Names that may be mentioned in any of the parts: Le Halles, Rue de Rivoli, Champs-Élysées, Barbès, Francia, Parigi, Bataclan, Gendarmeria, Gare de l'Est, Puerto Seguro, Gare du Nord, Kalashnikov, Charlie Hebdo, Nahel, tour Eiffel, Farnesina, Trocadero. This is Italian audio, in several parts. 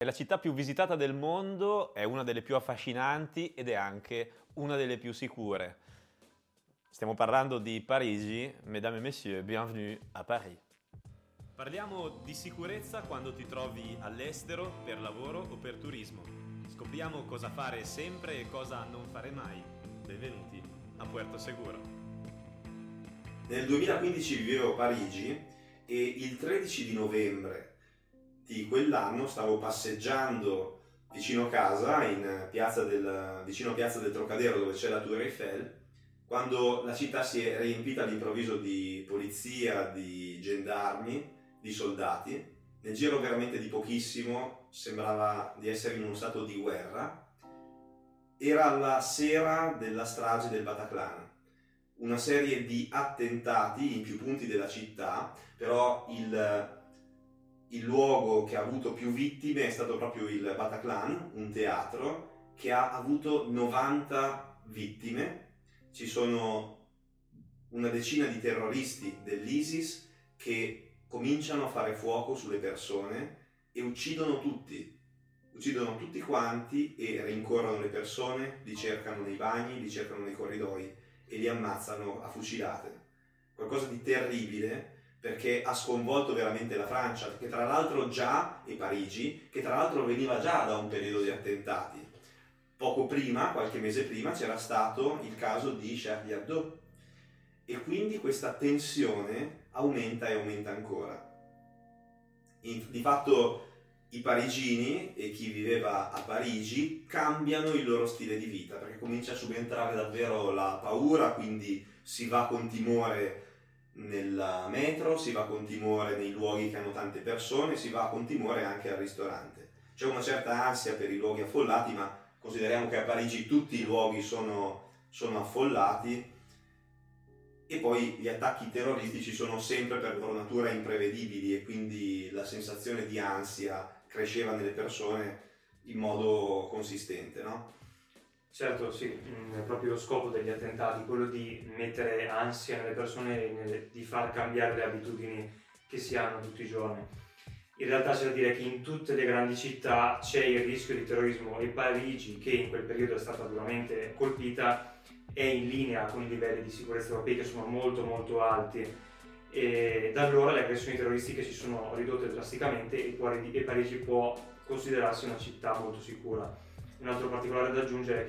È la città più visitata del mondo, è una delle più affascinanti ed è anche una delle più sicure. Stiamo parlando di Parigi. Mesdames et messieurs, bienvenue à Paris. Parliamo di sicurezza quando ti trovi all'estero, per lavoro o per turismo. Scopriamo cosa fare sempre e cosa non fare mai. Benvenuti a Puerto Seguro. Nel 2015 vivevo a Parigi e il 13 di novembre di quell'anno stavo passeggiando vicino casa, vicino a Piazza del Trocadero, dove c'è la tour Eiffel, quando la città si è riempita all'improvviso di polizia, di gendarmi, di soldati. Nel giro veramente di pochissimo sembrava di essere in uno stato di guerra. Era la sera della strage del Bataclan, una serie di attentati in più punti della città, però il luogo che ha avuto più vittime è stato proprio il Bataclan, un teatro che ha avuto 90 vittime. Ci sono una decina di terroristi dell'ISIS che cominciano a fare fuoco sulle persone e uccidono tutti quanti e rincorrono le persone, li cercano nei bagni, li cercano nei corridoi e li ammazzano a fucilate. Qualcosa di terribile, perché ha sconvolto veramente la Francia, che tra l'altro veniva già da un periodo di attentati. Poco prima, qualche mese prima, c'era stato il caso di Charlie Hebdo e quindi questa tensione aumenta e aumenta ancora. Di fatto i parigini e chi viveva a Parigi cambiano il loro stile di vita, perché comincia a subentrare davvero la paura, quindi si va con timore nel metro, si va con timore nei luoghi che hanno tante persone, si va con timore anche al ristorante. C'è una certa ansia per i luoghi affollati, ma consideriamo che a Parigi tutti i luoghi sono affollati, e poi gli attacchi terroristici sono sempre per loro natura imprevedibili e quindi la sensazione di ansia cresceva nelle persone in modo consistente, no? Certo, sì, è proprio lo scopo degli attentati, quello di mettere ansia nelle persone e di far cambiare le abitudini che si hanno tutti i giorni. In realtà c'è da dire che in tutte le grandi città c'è il rischio di terrorismo e Parigi, che in quel periodo è stata duramente colpita, è in linea con i livelli di sicurezza europei, che sono molto molto alti, e da allora le aggressioni terroristiche si sono ridotte drasticamente e Parigi può considerarsi una città molto sicura. Un altro particolare da aggiungere è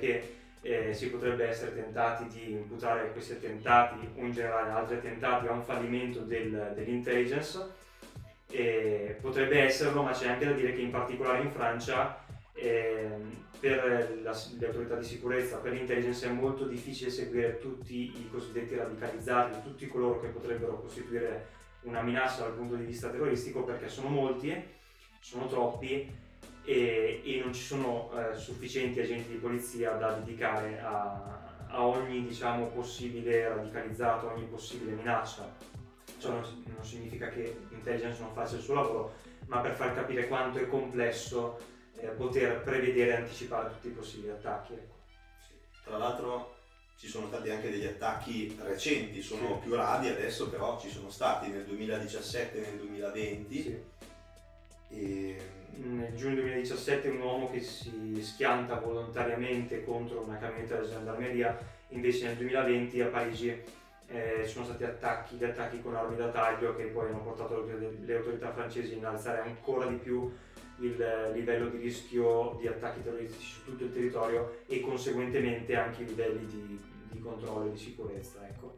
che si potrebbe essere tentati di imputare questi attentati, o in generale altri attentati, a un fallimento dell'intelligence. Potrebbe esserlo, ma c'è anche da dire che in particolare in Francia per le autorità di sicurezza, per l'intelligence, è molto difficile seguire tutti i cosiddetti radicalizzati, tutti coloro che potrebbero costituire una minaccia dal punto di vista terroristico, perché sono molti, sono troppi, e non ci sono sufficienti agenti di polizia da dedicare a ogni, diciamo, possibile radicalizzato, a ogni possibile minaccia. Ciò non significa che l'intelligence non faccia il suo lavoro, ma per far capire quanto è complesso poter prevedere e anticipare tutti i possibili attacchi. Sì. Tra l'altro ci sono stati anche degli attacchi recenti, sono più rari adesso, però ci sono stati nel 2017 e nel 2020. Sì. Nel giugno 2017 un uomo che si schianta volontariamente contro una camionetta della Gendarmeria, invece nel 2020 a Parigi sono stati attacchi con armi da taglio che poi hanno portato le autorità francesi a innalzare ancora di più il livello di rischio di attacchi terroristici su tutto il territorio e conseguentemente anche i livelli di controllo e di sicurezza, ecco.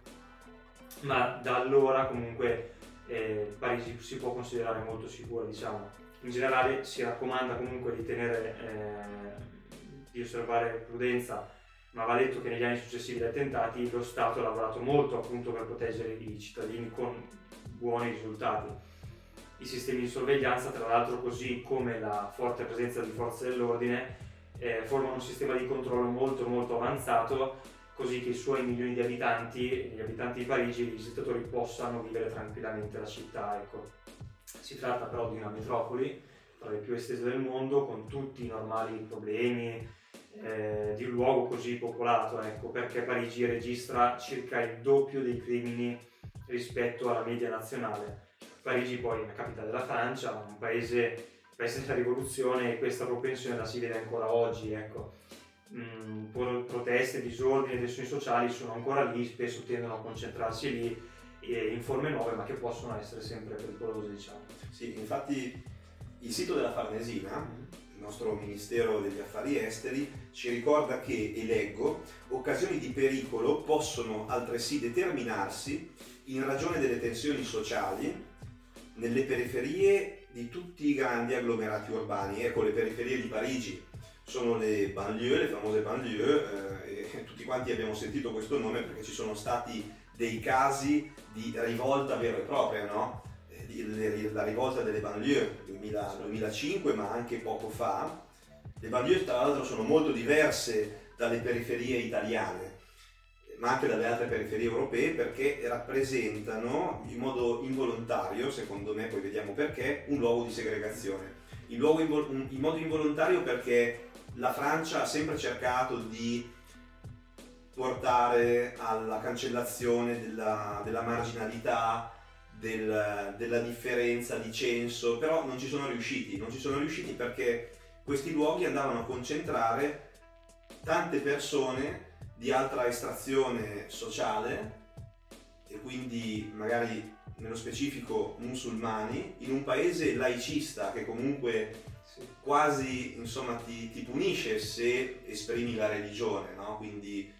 Ma da allora comunque Parigi si può considerare molto sicura, diciamo. In generale si raccomanda comunque di di osservare prudenza, ma va detto che negli anni successivi agli attentati lo Stato ha lavorato molto appunto per proteggere i cittadini con buoni risultati. I sistemi di sorveglianza, tra l'altro, così come la forte presenza di forze dell'ordine, formano un sistema di controllo molto molto avanzato, così che i suoi milioni di abitanti, gli abitanti di Parigi e i visitatori possano vivere tranquillamente la città, ecco. Si tratta però di una metropoli tra le più estese del mondo, con tutti i normali problemi di un luogo così popolato, ecco, perché Parigi registra circa il doppio dei crimini rispetto alla media nazionale. Parigi poi è la capitale della Francia, un paese la stessa rivoluzione, questa propensione la si vede ancora oggi, ecco. Proteste, disordini, tensioni sociali sono ancora lì, spesso tendono a concentrarsi lì in forme nuove, ma che possono essere sempre pericolose, diciamo. Sì, infatti il sito della Farnesina, il nostro Ministero degli Affari Esteri, ci ricorda che, e leggo, occasioni di pericolo possono altresì determinarsi in ragione delle tensioni sociali nelle periferie di tutti i grandi agglomerati urbani. Ecco, le periferie di Parigi sono le banlieue, le famose banlieue, e tutti quanti abbiamo sentito questo nome perché ci sono stati dei casi di rivolta vera e propria, no? La rivolta delle banlieue 2005, ma anche poco fa. Le banlieue tra l'altro sono molto diverse dalle periferie italiane, ma anche dalle altre periferie europee, perché rappresentano in modo involontario, secondo me, poi vediamo perché, un luogo di segregazione. In modo involontario perché la Francia ha sempre cercato di portare alla cancellazione della marginalità, della differenza di censo, però non ci sono riusciti perché questi luoghi andavano a concentrare tante persone di altra estrazione sociale e quindi magari nello specifico musulmani in un paese laicista che comunque quasi, insomma, ti punisce se esprimi la religione, no? Quindi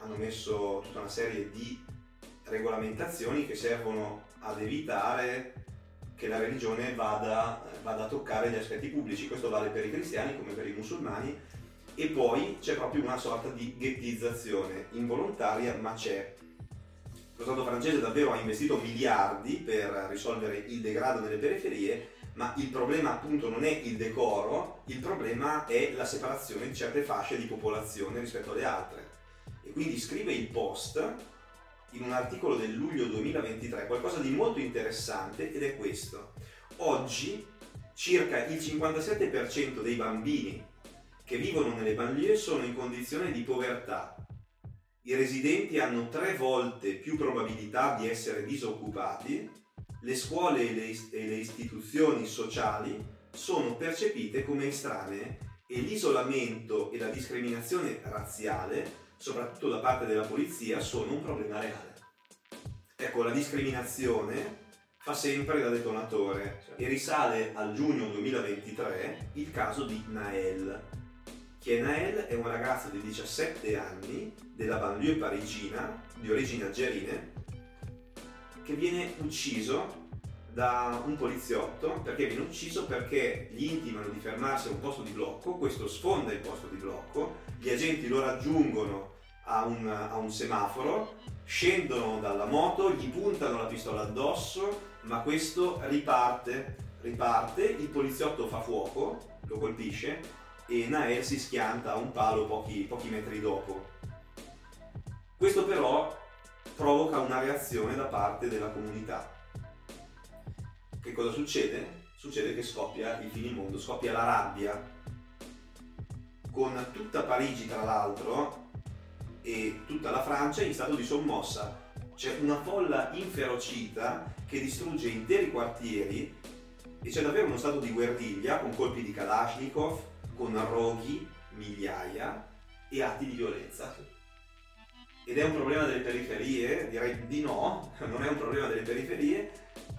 hanno messo tutta una serie di regolamentazioni che servono ad evitare che la religione vada a toccare gli aspetti pubblici. Questo vale per i cristiani come per i musulmani. E poi c'è proprio una sorta di ghettizzazione involontaria, ma c'è. Lo Stato francese davvero ha investito miliardi per risolvere il degrado delle periferie, ma il problema appunto non è il decoro, il problema è la separazione di certe fasce di popolazione rispetto alle altre. E quindi scrive il Post in un articolo del luglio 2023 qualcosa di molto interessante, ed è questo. Oggi circa il 57% dei bambini che vivono nelle banlieue sono in condizione di povertà. I residenti hanno 3 volte più probabilità di essere disoccupati, le scuole e le istituzioni sociali sono percepite come estranee e l'isolamento e la discriminazione razziale, soprattutto da parte della polizia, sono un problema reale. Ecco, la discriminazione fa sempre da detonatore e risale al giugno 2023 il caso di Nahel. Nahel è una ragazza di 17 anni della banlieue parigina di origini algerine che viene ucciso da un poliziotto perché gli intimano di fermarsi a un posto di blocco. Questo sfonda il posto di blocco, gli agenti lo raggiungono a un semaforo, scendono dalla moto, gli puntano la pistola addosso, ma questo riparte, il poliziotto fa fuoco, lo colpisce e Nahel si schianta a un palo pochi metri dopo. Questo però provoca una reazione da parte della comunità. Che cosa succede? Succede che scoppia il finimondo, scoppia la rabbia. Con tutta Parigi, tra l'altro, e tutta la Francia in stato di sommossa. C'è una folla inferocita che distrugge interi quartieri e c'è davvero uno stato di guerriglia con colpi di Kalashnikov, con roghi, migliaia e atti di violenza. Ed è un problema delle periferie? Direi di no, non è un problema delle periferie,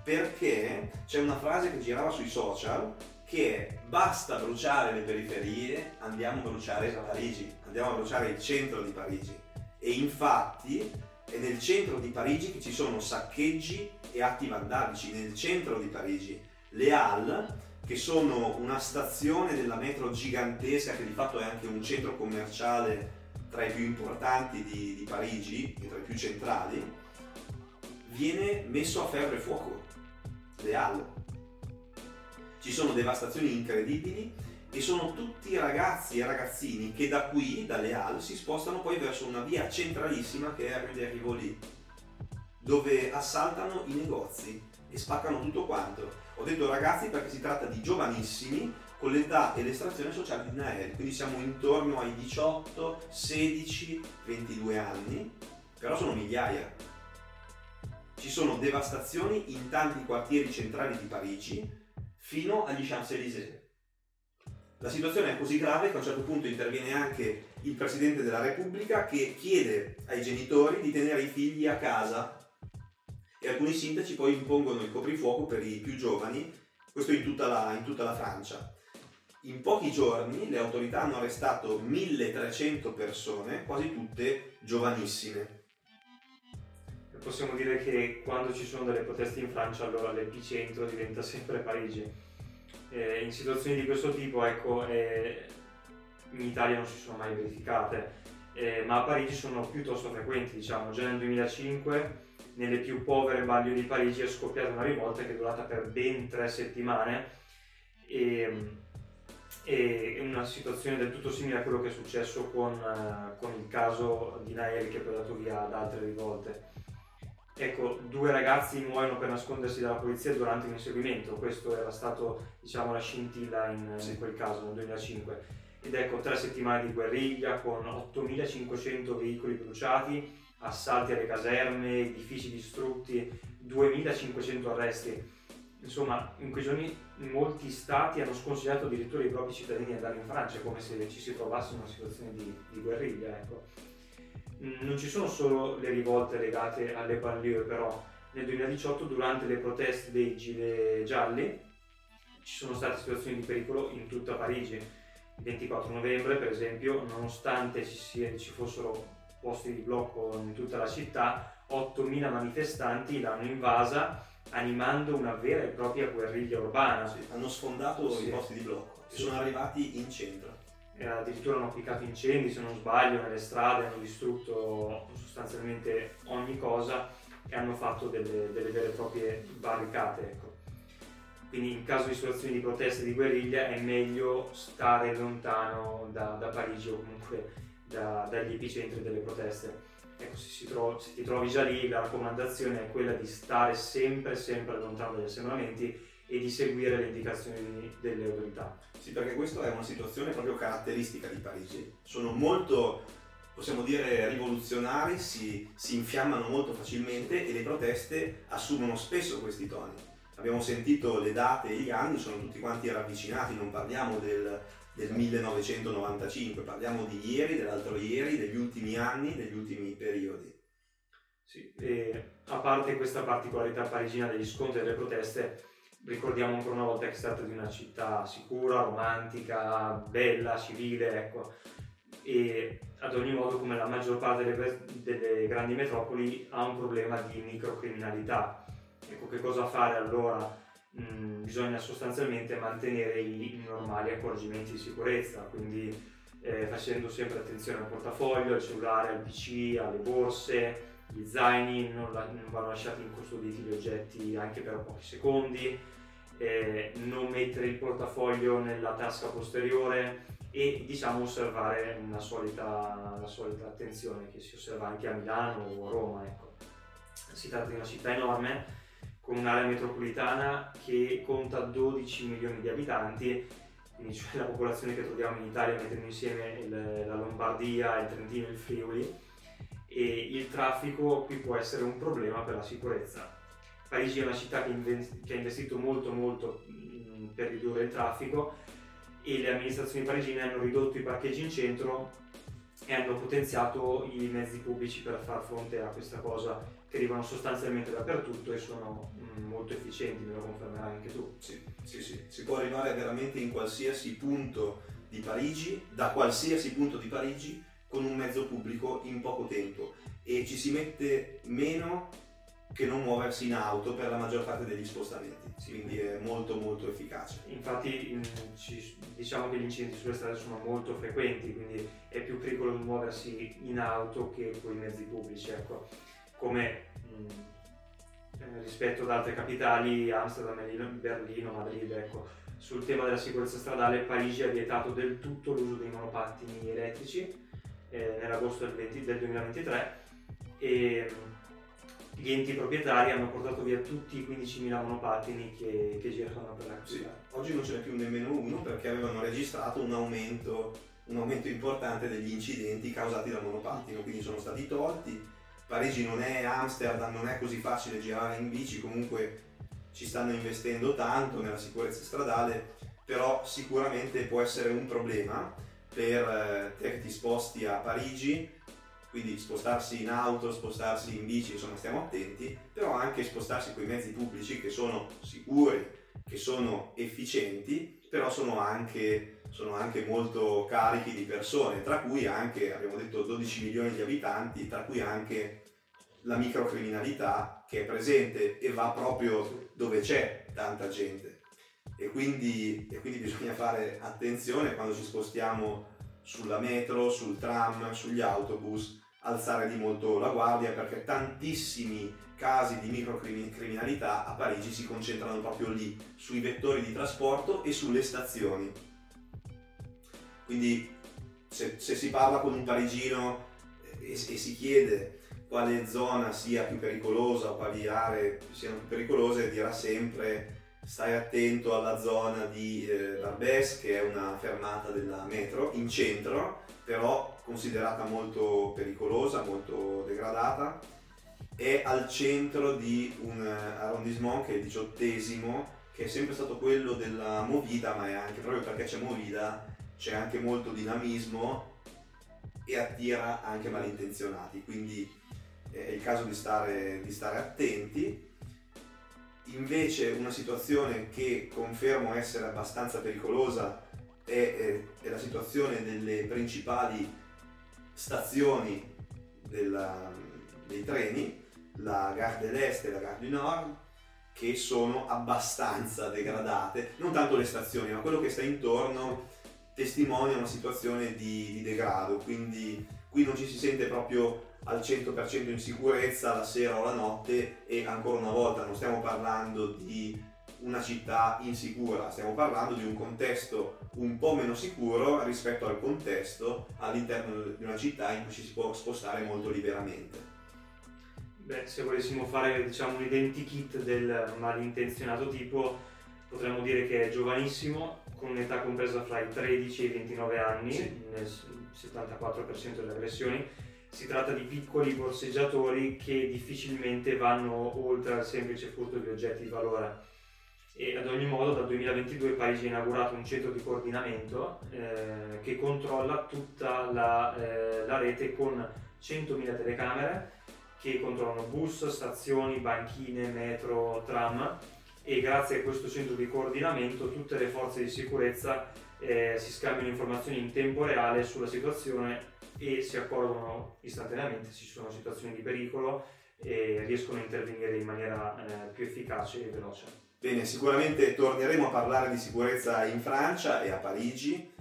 perché c'è una frase che girava sui social che è: basta bruciare le periferie, andiamo a bruciare Parigi, andiamo a bruciare il centro di Parigi. E infatti è nel centro di Parigi che ci sono saccheggi e atti vandalici, nel centro di Parigi. Le Halles, che sono una stazione della metro gigantesca che di fatto è anche un centro commerciale tra i più importanti di Parigi e tra i più centrali, viene messo a ferro e fuoco. Le Halles. Ci sono devastazioni incredibili e sono tutti ragazzi e ragazzini che da qui, dalle Halles, si spostano poi verso una via centralissima che è Rue de Rivoli, dove assaltano i negozi e spaccano tutto quanto. Ho detto ragazzi perché si tratta di giovanissimi con l'età e l'estrazione sociale di Nahel, quindi siamo intorno ai 18, 16, 22 anni, però sono migliaia. Ci sono devastazioni in tanti quartieri centrali di Parigi, fino agli Champs-Élysées. La situazione è così grave che a un certo punto interviene anche il Presidente della Repubblica, che chiede ai genitori di tenere i figli a casa, e alcuni sindaci poi impongono il coprifuoco per i più giovani, questo in tutta la Francia. In pochi giorni le autorità hanno arrestato 1300 persone, quasi tutte giovanissime. Possiamo dire che quando ci sono delle proteste in Francia, allora l'epicentro diventa sempre Parigi. In situazioni di questo tipo, ecco, in Italia non si sono mai verificate, ma a Parigi sono piuttosto frequenti, diciamo. Già nel 2005 nelle più povere banlieue di Parigi è scoppiata una rivolta che è durata per ben 3 settimane, e una situazione del tutto simile a quello che è successo con il caso di Nahel, che è poi dato via ad altre rivolte. Ecco, 2 ragazzi muoiono per nascondersi dalla polizia durante un inseguimento. Questo era stato, diciamo, la scintilla in quel caso, nel 2005. Ed ecco, 3 settimane di guerriglia con 8.500 veicoli bruciati, assalti alle caserme, edifici distrutti, 2.500 arresti. Insomma, in quei giorni molti stati hanno sconsigliato addirittura i propri cittadini ad andare in Francia, come se ci si trovasse in una situazione di guerriglia, ecco. Non ci sono solo le rivolte legate alle banlieue, però. Nel 2018, durante le proteste dei gilet gialli, ci sono state situazioni di pericolo in tutta Parigi. Il 24 novembre, per esempio, nonostante ci fossero posti di blocco in tutta la città, 8.000 manifestanti l'hanno invasa, animando una vera e propria guerriglia urbana. Sì, hanno sfondato i posti di blocco, sono arrivati in centro. Addirittura hanno applicato incendi, se non sbaglio, nelle strade, hanno distrutto sostanzialmente ogni cosa e hanno fatto delle vere e proprie barricate, ecco. Quindi in caso di situazioni di proteste, di guerriglia, è meglio stare lontano da Parigi, o comunque dagli epicentri delle proteste. Ecco, se ti trovi già lì, la raccomandazione è quella di stare sempre lontano dagli assembramenti e di seguire le indicazioni delle autorità. Sì, perché questa è una situazione proprio caratteristica di Parigi. Sono molto, possiamo dire, rivoluzionari, si infiammano molto facilmente e le proteste assumono spesso questi toni. Abbiamo sentito le date e gli anni, sono tutti quanti ravvicinati, non parliamo del 1995, parliamo di ieri, dell'altro ieri, degli ultimi anni, degli ultimi periodi. Sì, e a parte questa particolarità parigina degli scontri e delle proteste, ricordiamo ancora una volta che si tratta di una città sicura, romantica, bella, civile, ecco. E ad ogni modo, come la maggior parte delle grandi metropoli, ha un problema di microcriminalità. Ecco, che cosa fare allora? Bisogna sostanzialmente mantenere i normali accorgimenti di sicurezza, quindi facendo sempre attenzione al portafoglio, al cellulare, al PC, alle borse. Gli zaini non vanno lasciati incustoditi gli oggetti anche per pochi secondi, non mettere il portafoglio nella tasca posteriore e, diciamo, osservare la solita attenzione che si osserva anche a Milano o a Roma, ecco. Si tratta di una città enorme, con un'area metropolitana che conta 12 milioni di abitanti, quindi cioè la popolazione che troviamo in Italia mettendo insieme la Lombardia, il Trentino e il Friuli. E il traffico qui può essere un problema per la sicurezza. Parigi è una città che ha investito molto per ridurre il traffico, e le amministrazioni parigine hanno ridotto i parcheggi in centro e hanno potenziato i mezzi pubblici per far fronte a questa cosa, che arrivano sostanzialmente dappertutto e sono molto efficienti, me lo confermerai anche tu. Sì. Si può arrivare veramente in qualsiasi punto di Parigi, da qualsiasi punto di Parigi, con un mezzo pubblico in poco tempo, e ci si mette meno che non muoversi in auto per la maggior parte degli spostamenti, quindi è molto efficace. Infatti diciamo che gli incendi sulle strade sono molto frequenti, quindi è più pericoloso muoversi in auto che con i mezzi pubblici, ecco. Come rispetto ad altre capitali, Amsterdam, Berlino, Madrid, ecco. Sul tema della sicurezza stradale, Parigi ha vietato del tutto l'uso dei monopattini elettrici nell'agosto del 2023, e gli enti proprietari hanno portato via tutti i 15.000 monopattini che girano per la città. Sì, oggi non ce n'è più nemmeno uno, perché avevano registrato un aumento importante degli incidenti causati dal monopattino, quindi sono stati tolti. Parigi non è Amsterdam, non è così facile girare in bici, comunque ci stanno investendo tanto nella sicurezza stradale, però sicuramente può essere un problema per te che ti sposti a Parigi, quindi spostarsi in auto, spostarsi in bici, insomma stiamo attenti, però anche spostarsi con i mezzi pubblici che sono sicuri, che sono efficienti, però sono anche molto carichi di persone, tra cui anche, abbiamo detto, 12 milioni di abitanti, tra cui anche la microcriminalità che è presente e va proprio dove c'è tanta gente. E quindi bisogna fare attenzione quando ci spostiamo sulla metro, sul tram, sugli autobus, alzare di molto la guardia, perché tantissimi casi di microcriminalità a Parigi si concentrano proprio lì, sui vettori di trasporto e sulle stazioni. Quindi se si parla con un parigino e si chiede quale zona sia più pericolosa o quali aree siano più pericolose, dirà sempre: stai attento alla zona di Barbès, che è una fermata della metro in centro, però considerata molto pericolosa, molto degradata. È al centro di un arrondissement che è il 18°, che è sempre stato quello della movida, ma è anche proprio perché c'è movida, c'è anche molto dinamismo e attira anche malintenzionati, quindi è il caso di stare attenti. Invece una situazione che confermo essere abbastanza pericolosa è la situazione delle principali stazioni dei treni, la Gare de l'Est e la Gare du Nord, che sono abbastanza degradate, non tanto le stazioni, ma quello che sta intorno testimonia una situazione di degrado, quindi qui non ci si sente proprio al 100% in sicurezza la sera o la notte. E ancora una volta non stiamo parlando di una città insicura, stiamo parlando di un contesto un po' meno sicuro rispetto al contesto all'interno di una città in cui ci si può spostare molto liberamente. Beh, se volessimo fare, diciamo, un identikit del malintenzionato tipo, potremmo dire che è giovanissimo, con un'età compresa fra i 13 e i 29 anni, sì, nel 74% delle aggressioni. Si tratta di piccoli borseggiatori che difficilmente vanno oltre al semplice furto di oggetti di valore. E ad ogni modo, dal 2022 Parigi ha inaugurato un centro di coordinamento che controlla tutta la rete, con 100.000 telecamere che controllano bus, stazioni, banchine, metro, tram, e grazie a questo centro di coordinamento tutte le forze di sicurezza si scambiano informazioni in tempo reale sulla situazione e si accorgono istantaneamente se ci sono situazioni di pericolo e riescono a intervenire in maniera più efficace e veloce. Bene, sicuramente torneremo a parlare di sicurezza in Francia e a Parigi.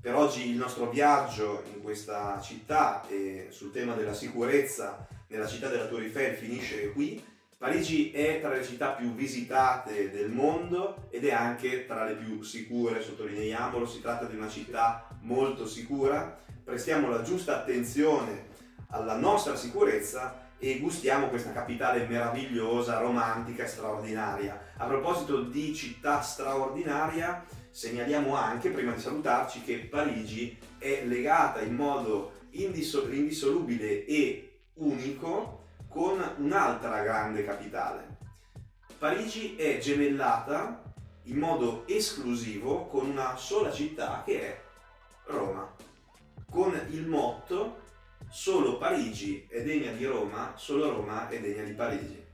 Per oggi il nostro viaggio in questa città e sul tema della sicurezza nella città della Tour Eiffel finisce qui. Parigi è tra le città più visitate del mondo ed è anche tra le più sicure, sottolineiamolo, si tratta di una città molto sicura. Prestiamo la giusta attenzione alla nostra sicurezza e gustiamo questa capitale meravigliosa, romantica e straordinaria. A proposito di città straordinaria, segnaliamo anche, prima di salutarci, che Parigi è legata in modo indissolubile e unico con un'altra grande capitale. Parigi è gemellata in modo esclusivo con una sola città, che è Roma, con il motto: solo Parigi è degna di Roma, solo Roma è degna di Parigi.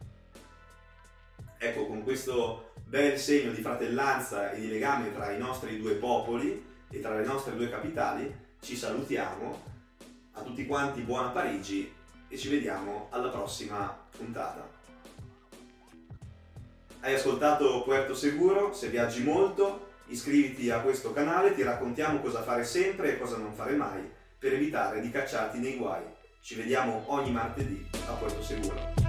Ecco, con questo bel segno di fratellanza e di legame tra i nostri due popoli e tra le nostre due capitali, ci salutiamo. A tutti quanti buona Parigi e ci vediamo alla prossima puntata. Hai ascoltato Puerto Seguro? Se viaggi molto, iscriviti a questo canale, ti raccontiamo cosa fare sempre e cosa non fare mai per evitare di cacciarti nei guai. Ci vediamo ogni martedì a Puerto Seguro.